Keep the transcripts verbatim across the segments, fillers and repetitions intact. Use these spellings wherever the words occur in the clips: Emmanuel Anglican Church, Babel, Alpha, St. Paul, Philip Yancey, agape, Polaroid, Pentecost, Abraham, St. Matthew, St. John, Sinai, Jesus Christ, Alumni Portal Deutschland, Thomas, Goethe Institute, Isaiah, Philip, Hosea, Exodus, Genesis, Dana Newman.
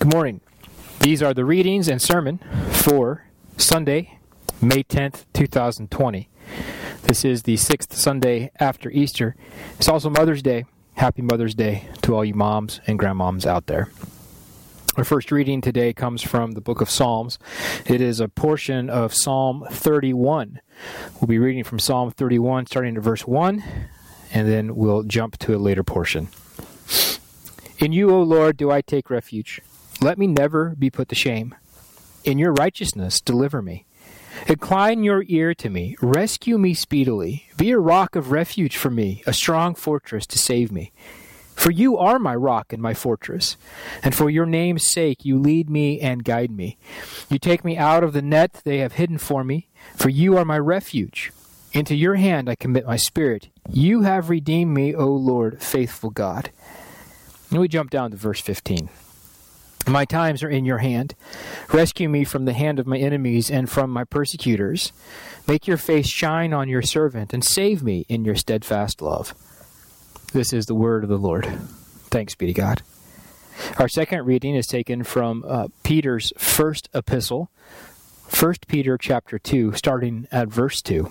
Good morning. These are the readings and sermon for Sunday, May tenth, twenty twenty. This is the sixth Sunday after Easter. It's also Mother's Day. Happy Mother's Day to all you moms and grandmoms out there. Our first reading today comes from the book of Psalms. It is a portion of Psalm thirty-one. We'll be reading from Psalm thirty-one starting at verse one, and then we'll jump to a later portion. In you, O Lord, do I take refuge. Let me never be put to shame. In your righteousness, deliver me. Incline your ear to me. Rescue me speedily. Be a rock of refuge for me, a strong fortress to save me. For you are my rock and my fortress, and for your name's sake you lead me and guide me. You take me out of the net they have hidden for me, for you are my refuge. Into your hand I commit my spirit. You have redeemed me, O Lord, faithful God. And we jump down to verse fifteen. My times are in your hand. Rescue me from the hand of my enemies and from my persecutors. Make your face shine on your servant, and save me in your steadfast love. This is the word of the Lord. Thanks be to God. Our second reading is taken from uh, Peter's first epistle, First Peter chapter two, starting at verse two.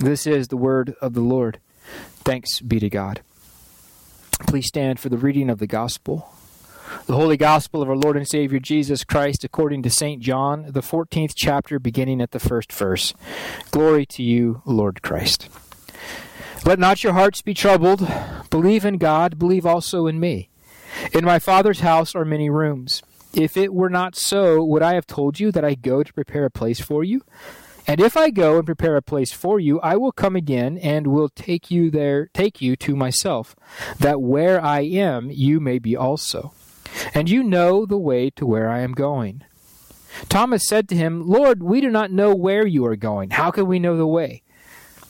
This is the word of the Lord. Thanks be to God. Please stand for the reading of the gospel. The Holy Gospel of our Lord and Savior Jesus Christ according to Saint John, the fourteenth chapter, beginning at the first verse. Glory to you, Lord Christ. Let not your hearts be troubled. Believe in God, believe also in me. In my Father's house are many rooms. If it were not so, would I have told you that I go to prepare a place for you? And if I go and prepare a place for you, I will come again and will take you there, take you to myself, that where I am, you may be also. And you know the way to where I am going. Thomas said to him, Lord, we do not know where you are going. How can we know the way?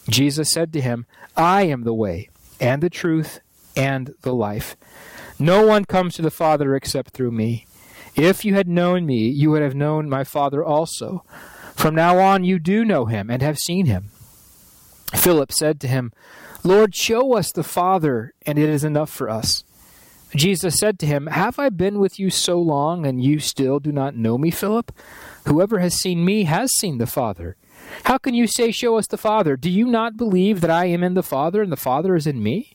Jesus said to him, I am the way, and the truth, and the life. No one comes to the Father except through me. If you had known me, you would have known my Father also. From now on you do know him and have seen him. Philip said to him, Lord, show us the Father, and it is enough for us. Jesus said to him, Have I been with you so long, and you still do not know me, Philip? Whoever has seen me has seen the Father. How can you say, Show us the Father? Do you not believe that I am in the Father, and the Father is in me?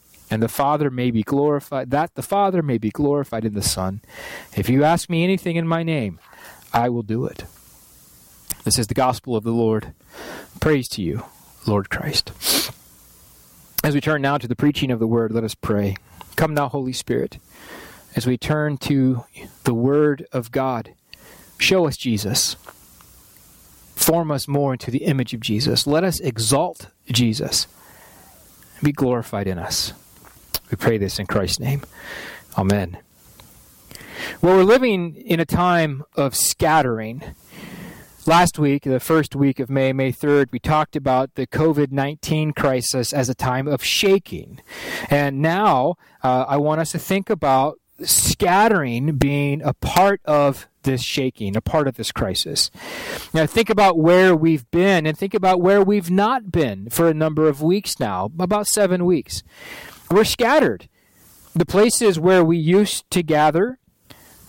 And the Father may be glorified, that the Father may be glorified in the Son. If you ask me anything in my name, I will do it. This is the gospel of the Lord. Praise to you, Lord Christ. As we turn now to the preaching of the word, let us pray. Come now, Holy Spirit, as we turn to the word of God, show us Jesus. Form us more into the image of Jesus. Let us exalt Jesus and be glorified in us. We pray this in Christ's name. Amen. Well, we're living in a time of scattering. Last week, the first week of May, May third, we talked about the COVID nineteen crisis as a time of shaking. And now uh, I want us to think about scattering being a part of this shaking, a part of this crisis. Now, think about where we've been and think about where we've not been for a number of weeks now, about seven weeks. We're scattered. The places where we used to gather,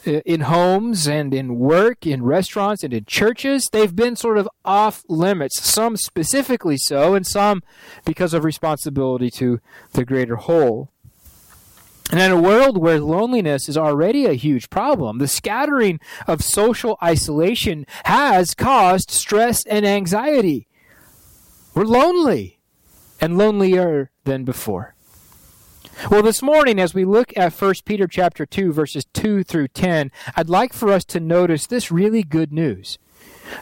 in homes and in work, in restaurants and in churches, they've been sort of off limits, some specifically so, and some because of responsibility to the greater whole. And in a world where loneliness is already a huge problem, the scattering of social isolation has caused stress and anxiety. We're lonely, and lonelier than before. Well, this morning, as we look at First Peter chapter two, verses two through ten, I'd like for us to notice this really good news.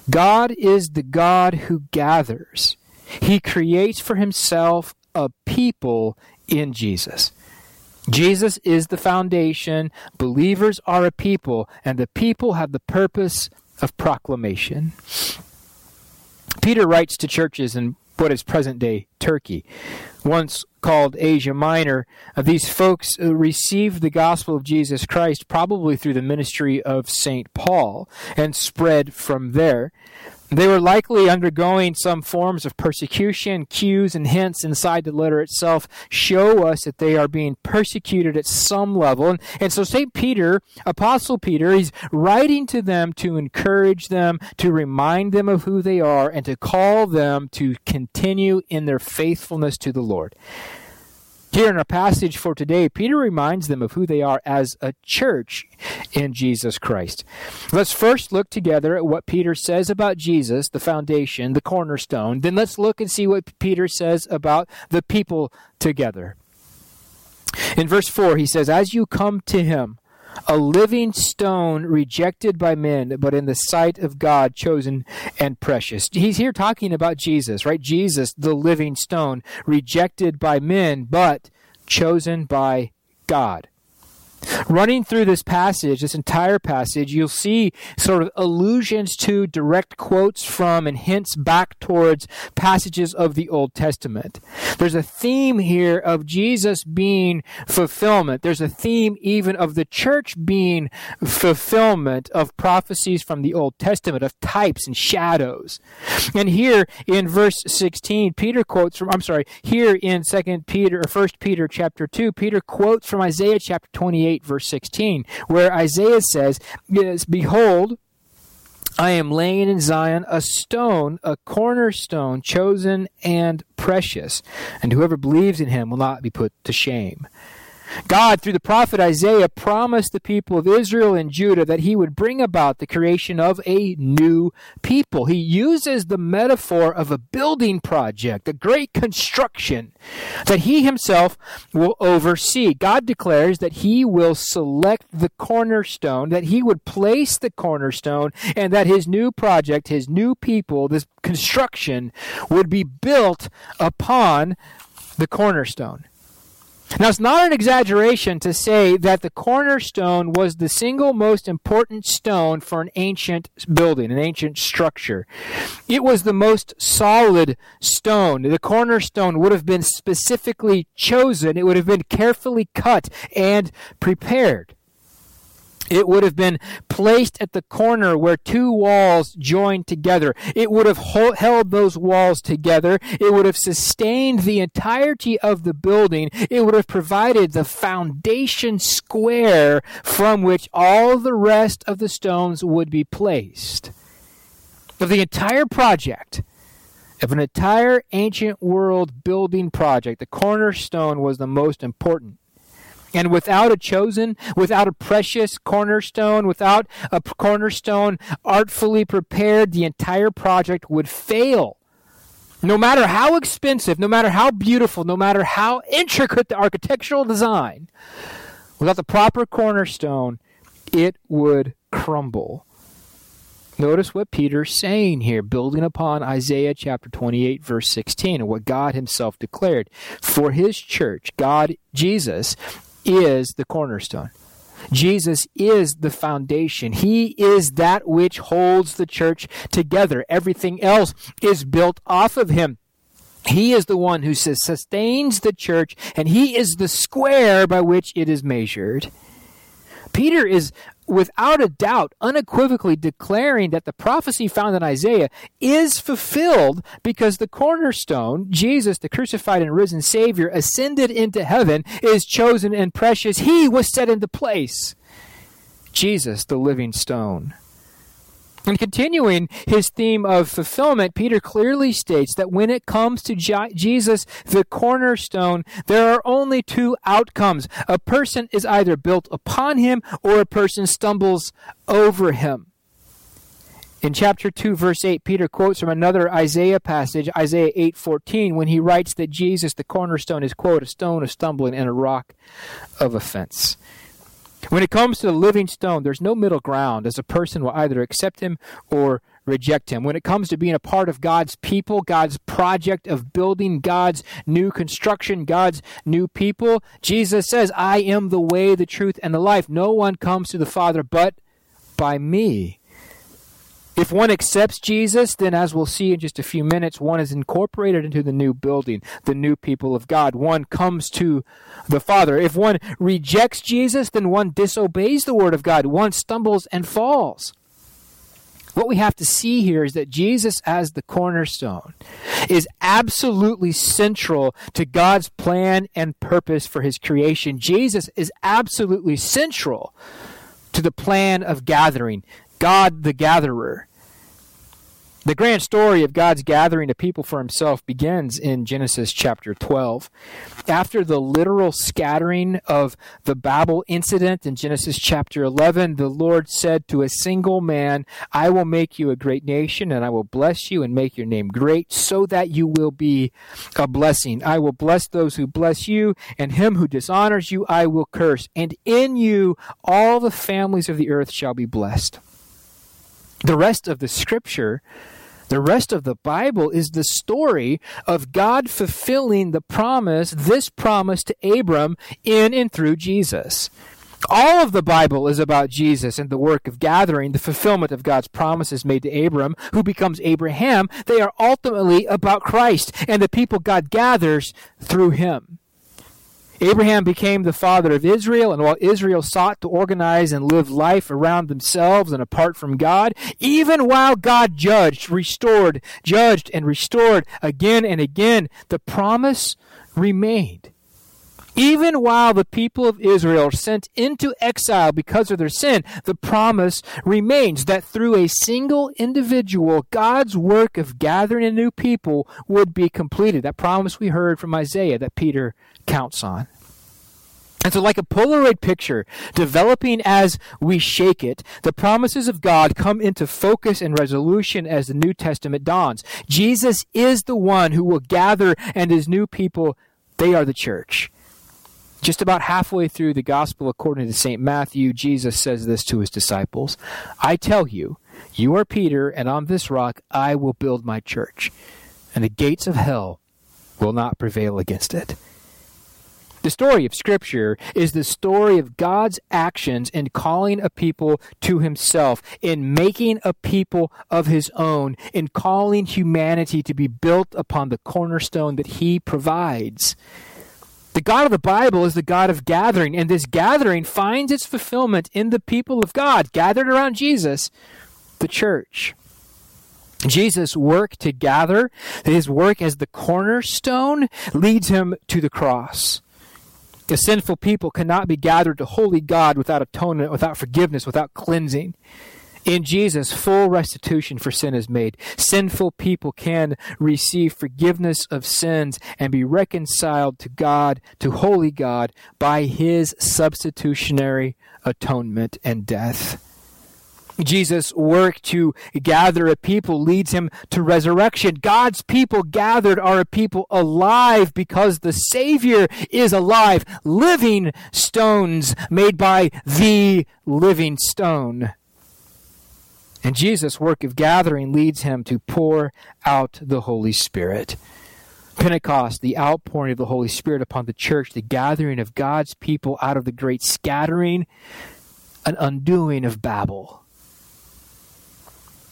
God is the God who gathers. He creates for himself a people in Jesus. Jesus is the foundation. Believers are a people, and the people have the purpose of proclamation. Peter writes to churches in what is present-day Turkey, once called Asia Minor. Uh, these folks uh, received the gospel of Jesus Christ probably through the ministry of Saint Paul and spread from there. They were likely undergoing some forms of persecution. Cues and hints inside the letter itself show us that they are being persecuted at some level. And, and so Saint Peter, Apostle Peter, he's writing to them to encourage them, to remind them of who they are, and to call them to continue in their faithfulness to the Lord. Here in our passage for today, Peter reminds them of who they are as a church in Jesus Christ. Let's first look together at what Peter says about Jesus, the foundation, the cornerstone. Then let's look and see what Peter says about the people together. In verse four, he says, "As you come to him, a living stone rejected by men, but in the sight of God, chosen and precious." He's here talking about Jesus, right? Jesus, the living stone, rejected by men, but chosen by God. Running through this passage, this entire passage, you'll see sort of allusions to, direct quotes from, and hints back towards passages of the Old Testament. There's a theme here of Jesus being fulfillment. There's a theme even of the church being fulfillment of prophecies from the Old Testament, of types and shadows. And here in verse sixteen, Peter quotes from, I'm sorry, here in Second Peter, or First Peter chapter two, Peter quotes from Isaiah chapter twenty-eight, verse sixteen, where Isaiah says, "Behold, I am laying in Zion a stone, a cornerstone, chosen and precious, and whoever believes in him will not be put to shame." God, through the prophet Isaiah, promised the people of Israel and Judah that he would bring about the creation of a new people. He uses the metaphor of a building project, a great construction that he himself will oversee. God declares that he will select the cornerstone, that he would place the cornerstone, and that his new project, his new people, this construction, would be built upon the cornerstone. Now, it's not an exaggeration to say that the cornerstone was the single most important stone for an ancient building, an ancient structure. It was the most solid stone. The cornerstone would have been specifically chosen. It would have been carefully cut and prepared. It would have been placed at the corner where two walls joined together. It would have hold, held those walls together. It would have sustained the entirety of the building. It would have provided the foundation square from which all the rest of the stones would be placed. Of the entire project, of an entire ancient world building project, the cornerstone was the most important. And without a chosen, without a precious cornerstone, without a cornerstone artfully prepared, the entire project would fail. No matter how expensive, no matter how beautiful, no matter how intricate the architectural design, without the proper cornerstone, it would crumble. Notice what Peter's saying here, building upon Isaiah chapter twenty-eight, verse sixteen, and what God himself declared. For his church, God, Jesus, is the cornerstone. Jesus is the foundation. He is that which holds the church together. Everything else is built off of him. He is the one who sustains the church, and he is the square by which it is measured. Peter is, without a doubt, unequivocally declaring that the prophecy found in Isaiah is fulfilled because the cornerstone, Jesus, the crucified and risen Savior, ascended into heaven, is chosen and precious. He was set into place. Jesus, the living stone. And continuing his theme of fulfillment, Peter clearly states that when it comes to Jesus, the cornerstone, there are only two outcomes. A person is either built upon him or a person stumbles over him. In chapter two, verse eight, Peter quotes from another Isaiah passage, Isaiah eight fourteen, when he writes that Jesus, the cornerstone, is, quote, a stone of stumbling and a rock of offense. When it comes to the living stone, there's no middle ground, as a person will either accept him or reject him. When it comes to being a part of God's people, God's project of building, God's new construction, God's new people, Jesus says, I am the way, the truth, and the life. No one comes to the Father but by me. If one accepts Jesus, then as we'll see in just a few minutes, one is incorporated into the new building, the new people of God. One comes to the Father. If one rejects Jesus, then one disobeys the word of God. One stumbles and falls. What we have to see here is that Jesus as the cornerstone is absolutely central to God's plan and purpose for his creation. Jesus is absolutely central to the plan of gathering, God the gatherer. The grand story of God's gathering a people for himself begins in Genesis chapter twelve. After the literal scattering of the Babel incident in Genesis chapter eleven, the Lord said to a single man, I will make you a great nation, and I will bless you and make your name great, so that you will be a blessing. I will bless those who bless you, and him who dishonors you I will curse. And in you all the families of the earth shall be blessed. The rest of the scripture, the rest of the Bible is the story of God fulfilling the promise, this promise to Abram in and through Jesus. All of the Bible is about Jesus and the work of gathering, the fulfillment of God's promises made to Abram, who becomes Abraham. They are ultimately about Christ and the people God gathers through him. Abraham became the father of Israel, and while Israel sought to organize and live life around themselves and apart from God, even while God judged, restored, judged, and restored again and again, the promise remained. Even while the people of Israel are sent into exile because of their sin, the promise remains that through a single individual, God's work of gathering a new people would be completed. That promise we heard from Isaiah that Peter counts on. And so like a Polaroid picture developing as we shake it, the promises of God come into focus and resolution as the New Testament dawns. Jesus is the one who will gather, and his new people, they are the church. Just about halfway through the gospel, according to Saint Matthew, Jesus says this to his disciples. I tell you, you are Peter, and on this rock I will build my church, and the gates of hell will not prevail against it. The story of Scripture is the story of God's actions in calling a people to himself, in making a people of his own, in calling humanity to be built upon the cornerstone that he provides. The God of the Bible is the God of gathering, and this gathering finds its fulfillment in the people of God, gathered around Jesus, the church. Jesus' work to gather, his work as the cornerstone, leads him to the cross. A sinful people cannot be gathered to holy God without atonement, without forgiveness, without cleansing. In Jesus, full restitution for sin is made. Sinful people can receive forgiveness of sins and be reconciled to God, to holy God, by his substitutionary atonement and death. Jesus' work to gather a people leads him to resurrection. God's people gathered are a people alive because the Savior is alive. Living stones made by the living stone. And Jesus' work of gathering leads him to pour out the Holy Spirit. Pentecost, the outpouring of the Holy Spirit upon the church, the gathering of God's people out of the great scattering, an undoing of Babel.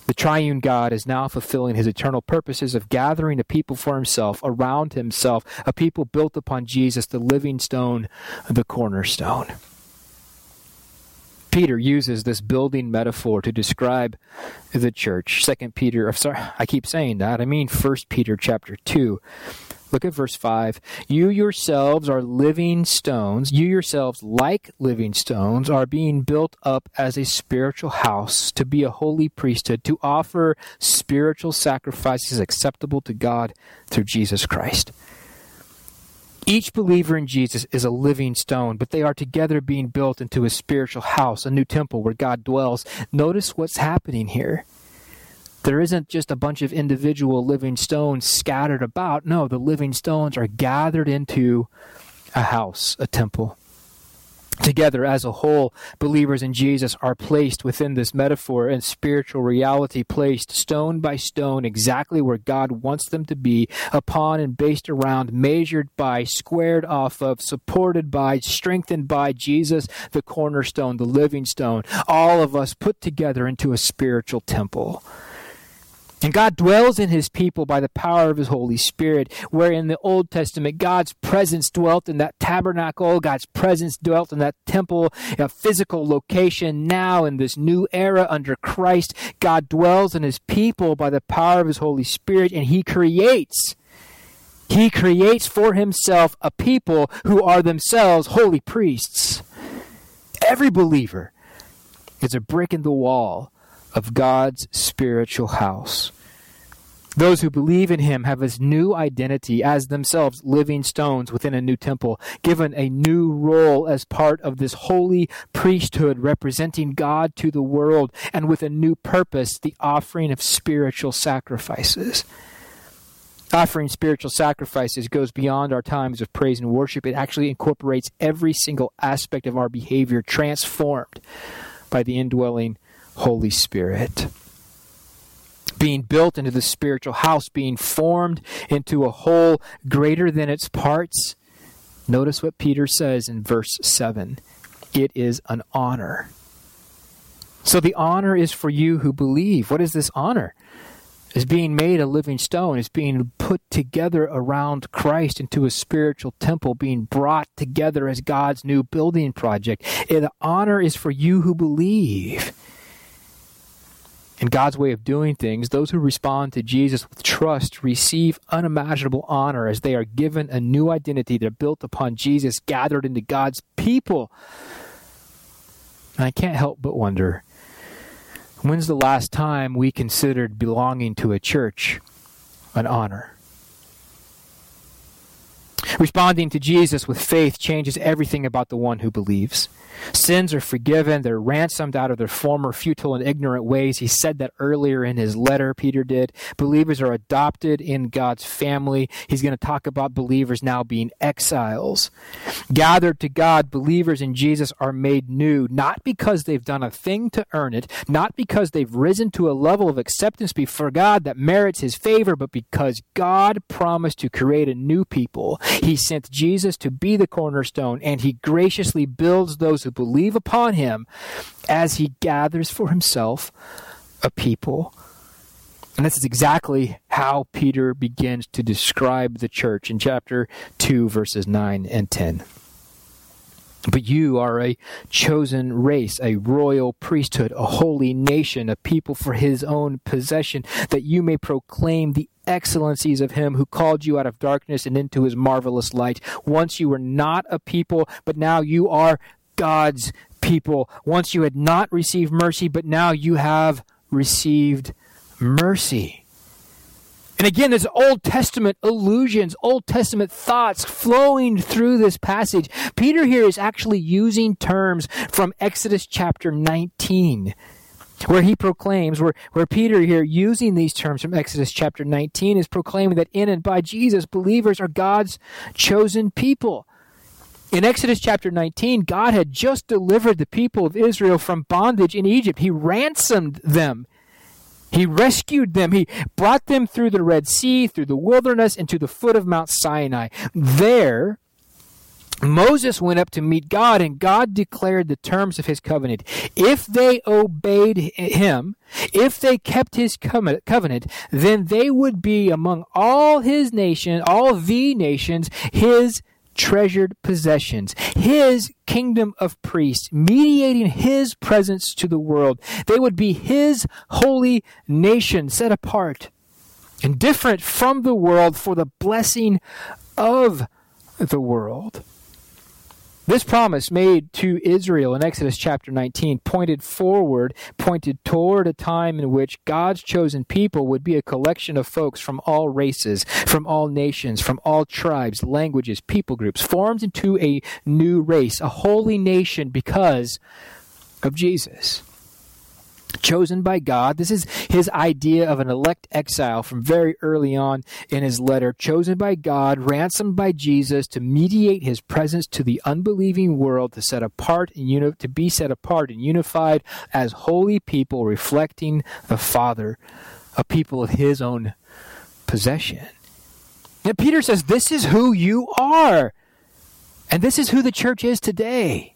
The triune God is now fulfilling his eternal purposes of gathering a people for himself, around himself, a people built upon Jesus, the living stone, the cornerstone. Peter uses this building metaphor to describe the church. Second Peter, I'm sorry, I keep saying that. I mean First Peter chapter two. Look at verse five. You yourselves are living stones. You yourselves, like living stones, are being built up as a spiritual house to be a holy priesthood, to offer spiritual sacrifices acceptable to God through Jesus Christ. Each believer in Jesus is a living stone, but they are together being built into a spiritual house, a new temple where God dwells. Notice what's happening here. There isn't just a bunch of individual living stones scattered about. No, the living stones are gathered into a house, a temple. Together as a whole, believers in Jesus are placed within this metaphor and spiritual reality, placed stone by stone exactly where God wants them to be, upon and based around, measured by, squared off of, supported by, strengthened by Jesus, the cornerstone, the living stone. All of us put together into a spiritual temple. And God dwells in his people by the power of his Holy Spirit, where in the Old Testament, God's presence dwelt in that tabernacle. God's presence dwelt in that temple, a physical location. Now in this new era under Christ, God dwells in his people by the power of his Holy Spirit, and he creates. He creates for himself a people who are themselves holy priests. Every believer is a brick in the wall of God's spiritual house. Those who believe in him have this new identity as themselves living stones within a new temple, given a new role as part of this holy priesthood representing God to the world, and with a new purpose, the offering of spiritual sacrifices. Offering spiritual sacrifices goes beyond our times of praise and worship. It actually incorporates every single aspect of our behavior, transformed by the indwelling Holy Spirit. Being built into the spiritual house, being formed into a whole greater than its parts. Notice what Peter says in verse seven. It is an honor. So the honor is for you who believe. What is this honor? It's being made a living stone. It's being put together around Christ into a spiritual temple, being brought together as God's new building project. The honor is for you who believe. In God's way of doing things, those who respond to Jesus with trust receive unimaginable honor as they are given a new identity. They're built upon Jesus, gathered into God's people. And I can't help but wonder, when's the last time we considered belonging to a church an honor? Responding to Jesus with faith changes everything about the one who believes. Sins are forgiven. They're ransomed out of their former futile and ignorant ways. He said that earlier in his letter, Peter did. Believers are adopted in God's family. He's going to talk about believers now being exiles. Gathered to God, believers in Jesus are made new, not because they've done a thing to earn it, not because they've risen to a level of acceptance before God that merits his favor, but because God promised to create a new people. He sent Jesus to be the cornerstone, and he graciously builds those who believe upon him as he gathers for himself a people. And this is exactly how Peter begins to describe the church in chapter two, verses nine and ten. But you are a chosen race, a royal priesthood, a holy nation, a people for his own possession, that you may proclaim the excellencies of him who called you out of darkness and into his marvelous light. Once you were not a people, but now you are God's people. Once you had not received mercy, but now you have received mercy. And again, there's Old Testament allusions, Old Testament thoughts flowing through this passage. Peter here is actually using terms from Exodus chapter nineteen, where he proclaims, where, where Peter here using these terms from Exodus chapter nineteen is proclaiming that in and by Jesus, believers are God's chosen people. In Exodus chapter nineteen, God had just delivered the people of Israel from bondage in Egypt. He ransomed them. He rescued them. He brought them through the Red Sea, through the wilderness, and to the foot of Mount Sinai. There, Moses went up to meet God, and God declared the terms of his covenant. If they obeyed him, if they kept his covenant, then they would be among all his nation, all the nations, his treasured possessions, his kingdom of priests, mediating his presence to the world. They would be his holy nation, set apart and different from the world for the blessing of the world. This promise made to Israel in Exodus chapter nineteen pointed forward, pointed toward a time in which God's chosen people would be a collection of folks from all races, from all nations, from all tribes, languages, people groups, formed into a new race, a holy nation because of Jesus. Chosen by God. This is his idea of an elect exile from very early on in his letter. Chosen by God, ransomed by Jesus to mediate his presence to the unbelieving world, to set apart and uni- to be set apart and unified as holy people reflecting the Father, a people of his own possession. And Peter says, this is who you are. And this is who the church is today.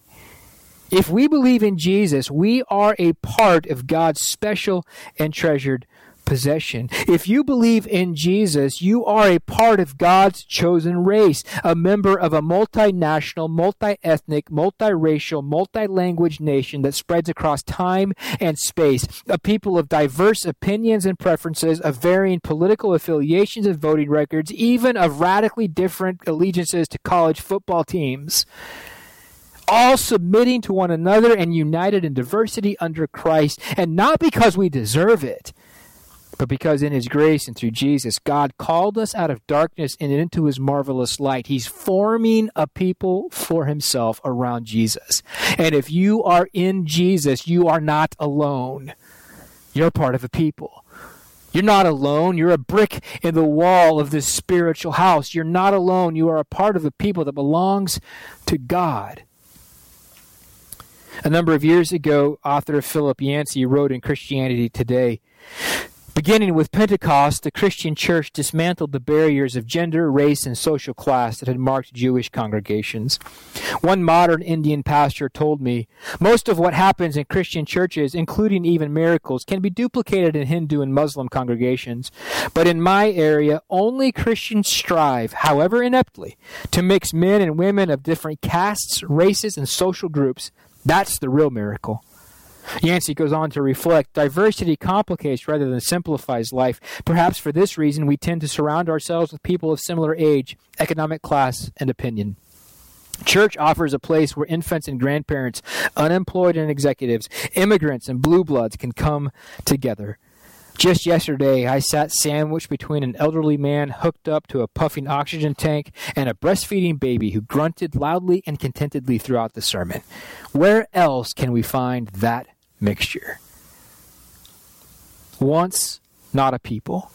If we believe in Jesus, we are a part of God's special and treasured possession. If you believe in Jesus, you are a part of God's chosen race, a member of a multinational, multi-ethnic, multiracial, multi-language nation that spreads across time and space, a people of diverse opinions and preferences, of varying political affiliations and voting records, even of radically different allegiances to college football teams, all submitting to one another and united in diversity under Christ, and not because we deserve it, but because in his grace and through Jesus, God called us out of darkness and into his marvelous light. He's forming a people for himself around Jesus. And if you are in Jesus, you are not alone. You're part of a people. You're not alone. You're a brick in the wall of this spiritual house. You're not alone. You are a part of a people that belongs to God. A number of years ago, author Philip Yancey wrote in Christianity Today, beginning with Pentecost, the Christian church dismantled the barriers of gender, race, and social class that had marked Jewish congregations. One modern Indian pastor told me, most of what happens in Christian churches, including even miracles, can be duplicated in Hindu and Muslim congregations. But in my area, only Christians strive, however ineptly, to mix men and women of different castes, races, and social groups. That's the real miracle. Yancey goes on to reflect, diversity complicates rather than simplifies life. Perhaps for this reason, we tend to surround ourselves with people of similar age, economic class, and opinion. Church offers a place where infants and grandparents, unemployed and executives, immigrants and blue bloods can come together. Just yesterday, I sat sandwiched between an elderly man hooked up to a puffing oxygen tank and a breastfeeding baby who grunted loudly and contentedly throughout the sermon. Where else can we find that mixture? Once not a people,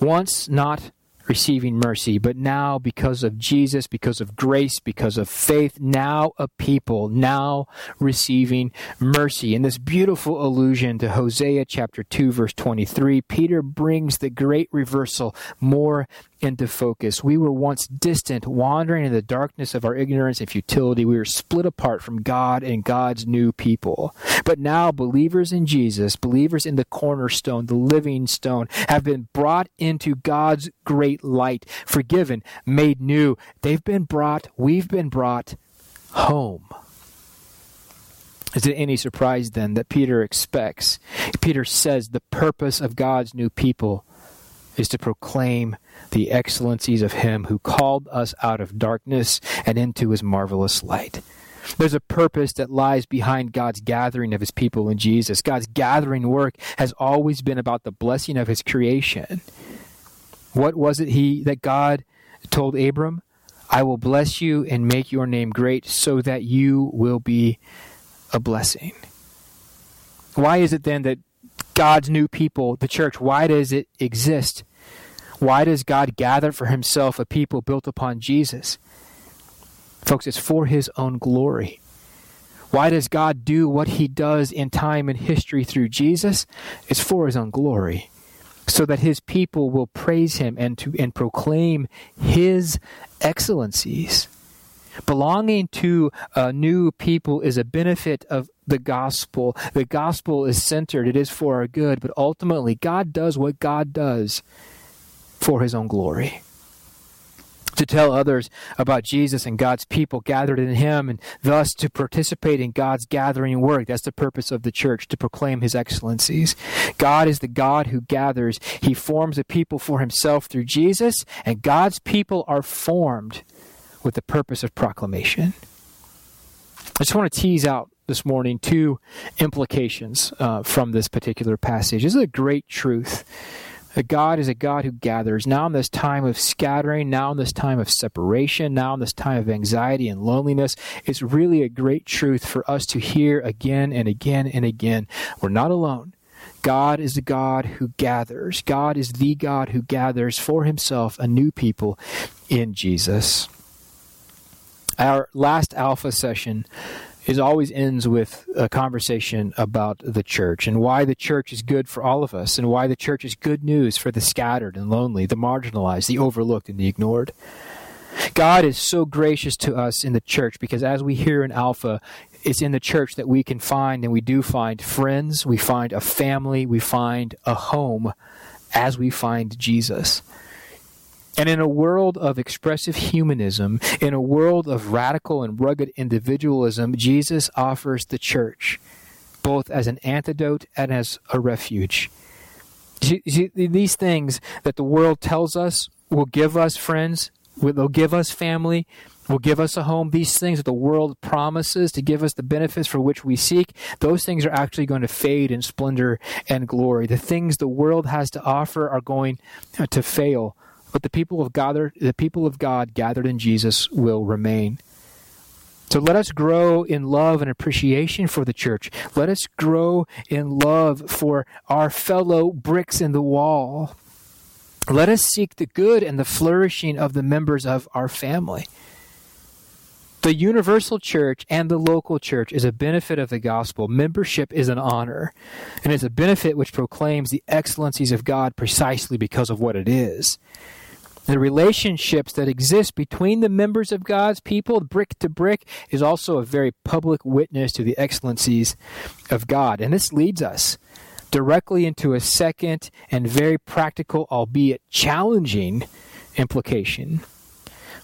once not receiving mercy, but now because of Jesus, because of grace, because of faith, now a people, now receiving mercy. In this beautiful allusion to Hosea chapter two, verse twenty-three, Peter brings the great reversal more into focus. We were once distant, wandering in the darkness of our ignorance and futility. We were split apart from God and God's new people. But now believers in Jesus, believers in the cornerstone, the living stone, have been brought into God's great light, forgiven, made new. They've been brought, we've been brought home. Is it any surprise then that Peter expects, Peter says the purpose of God's new people is to proclaim the excellencies of him who called us out of darkness and into his marvelous light. There's a purpose that lies behind God's gathering of his people in Jesus. God's gathering work has always been about the blessing of his creation. What was it he that God told Abram? I will bless you and make your name great so that you will be a blessing. Why is it then that God's new people, the church, why does it exist? Why does God gather for himself a people built upon Jesus? Folks, it's for his own glory. Why does God do what he does in time and history through Jesus? It's for his own glory, so that his people will praise him and to and proclaim his excellencies. Belonging to a new people is a benefit of the gospel. The gospel is centered. It is for our good. But ultimately, God does what God does for his own glory. To tell others about Jesus and God's people gathered in him, and thus to participate in God's gathering work. That's the purpose of the church, to proclaim his excellencies. God is the God who gathers. He forms a people for himself through Jesus, and God's people are formed with the purpose of proclamation. I just want to tease out this morning two implications uh, from this particular passage. This is a great truth. God is a God who gathers. Now in this time of scattering, now in this time of separation, now in this time of anxiety and loneliness, it's really a great truth for us to hear again and again and again. We're not alone. God is the God who gathers. God is the God who gathers for himself a new people in Jesus. Our last Alpha session is always ends with a conversation about the church and why the church is good for all of us and why the church is good news for the scattered and lonely, the marginalized, the overlooked, and the ignored. God is so gracious to us in the church because as we hear in Alpha, it's in the church that we can find, and we do find, friends, we find a family, we find a home as we find Jesus. And in a world of expressive humanism, in a world of radical and rugged individualism, Jesus offers the church both as an antidote and as a refuge. These things that the world tells us will give us friends, will give us family, will give us a home, these things that the world promises to give us the benefits for which we seek, those things are actually going to fade in splendor and glory. The things the world has to offer are going to fail. But the people of God, the people of God gathered in Jesus will remain. So let us grow in love and appreciation for the church. Let us grow in love for our fellow bricks in the wall. Let us seek the good and the flourishing of the members of our family. The universal church and the local church is a benefit of the gospel. Membership is an honor, and it's a benefit which proclaims the excellencies of God precisely because of what it is. The relationships that exist between the members of God's people, brick to brick, is also a very public witness to the excellencies of God. And this leads us directly into a second and very practical, albeit challenging, implication.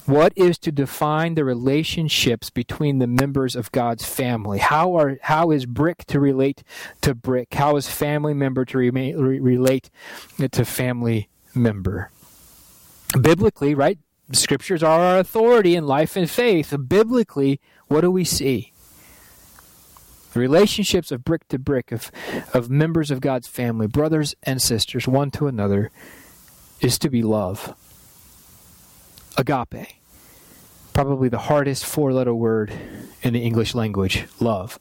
What is to define the relationships between the members of God's family? How are how is brick to relate to brick? How is family member to re- relate to family member? Biblically, right? Scriptures are our authority in life and faith. Biblically, what do we see? The relationships of brick to brick, of, of members of God's family, brothers and sisters, one to another, is to be love. Agape, probably the hardest four-letter word in the English language, love.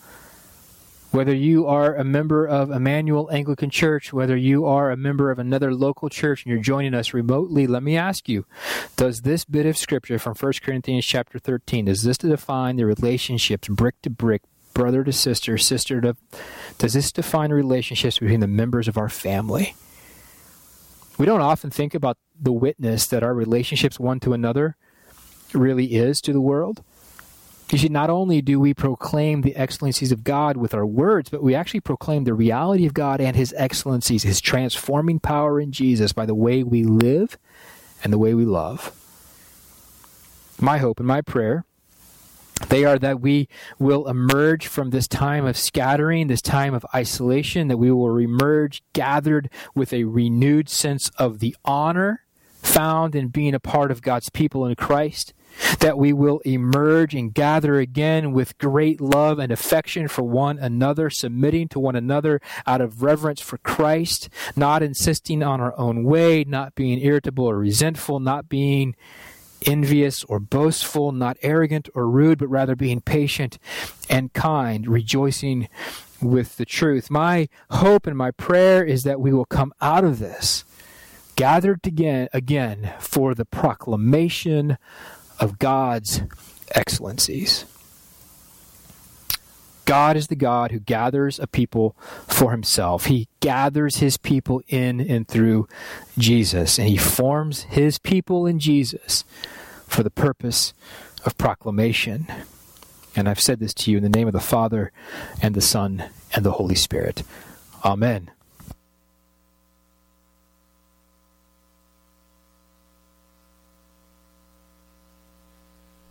whether you are a member of Emmanuel Anglican Church, whether you are a member of another local church and you're joining us remotely, let me ask you, does this bit of scripture from First Corinthians chapter thirteen, does this define the relationships brick to brick, brother to sister, sister to, does this define relationships between the members of our family? We don't often think about the witness that our relationships one to another really is to the world. You see, not only do we proclaim the excellencies of God with our words, but we actually proclaim the reality of God and his excellencies, his transforming power in Jesus by the way we live and the way we love. My hope and my prayer, they are that we will emerge from this time of scattering, this time of isolation, that we will emerge gathered with a renewed sense of the honor found in being a part of God's people in Christ, that we will emerge and gather again with great love and affection for one another, submitting to one another out of reverence for Christ, not insisting on our own way, not being irritable or resentful, not being envious or boastful, not arrogant or rude, but rather being patient and kind, rejoicing with the truth. My hope and my prayer is that we will come out of this gathered again, again for the proclamation of God's excellencies. God is the God who gathers a people for himself. He gathers his people in and through Jesus, and he forms his people in Jesus for the purpose of proclamation. And I've said this to you in the name of the Father, and the Son, and the Holy Spirit. Amen.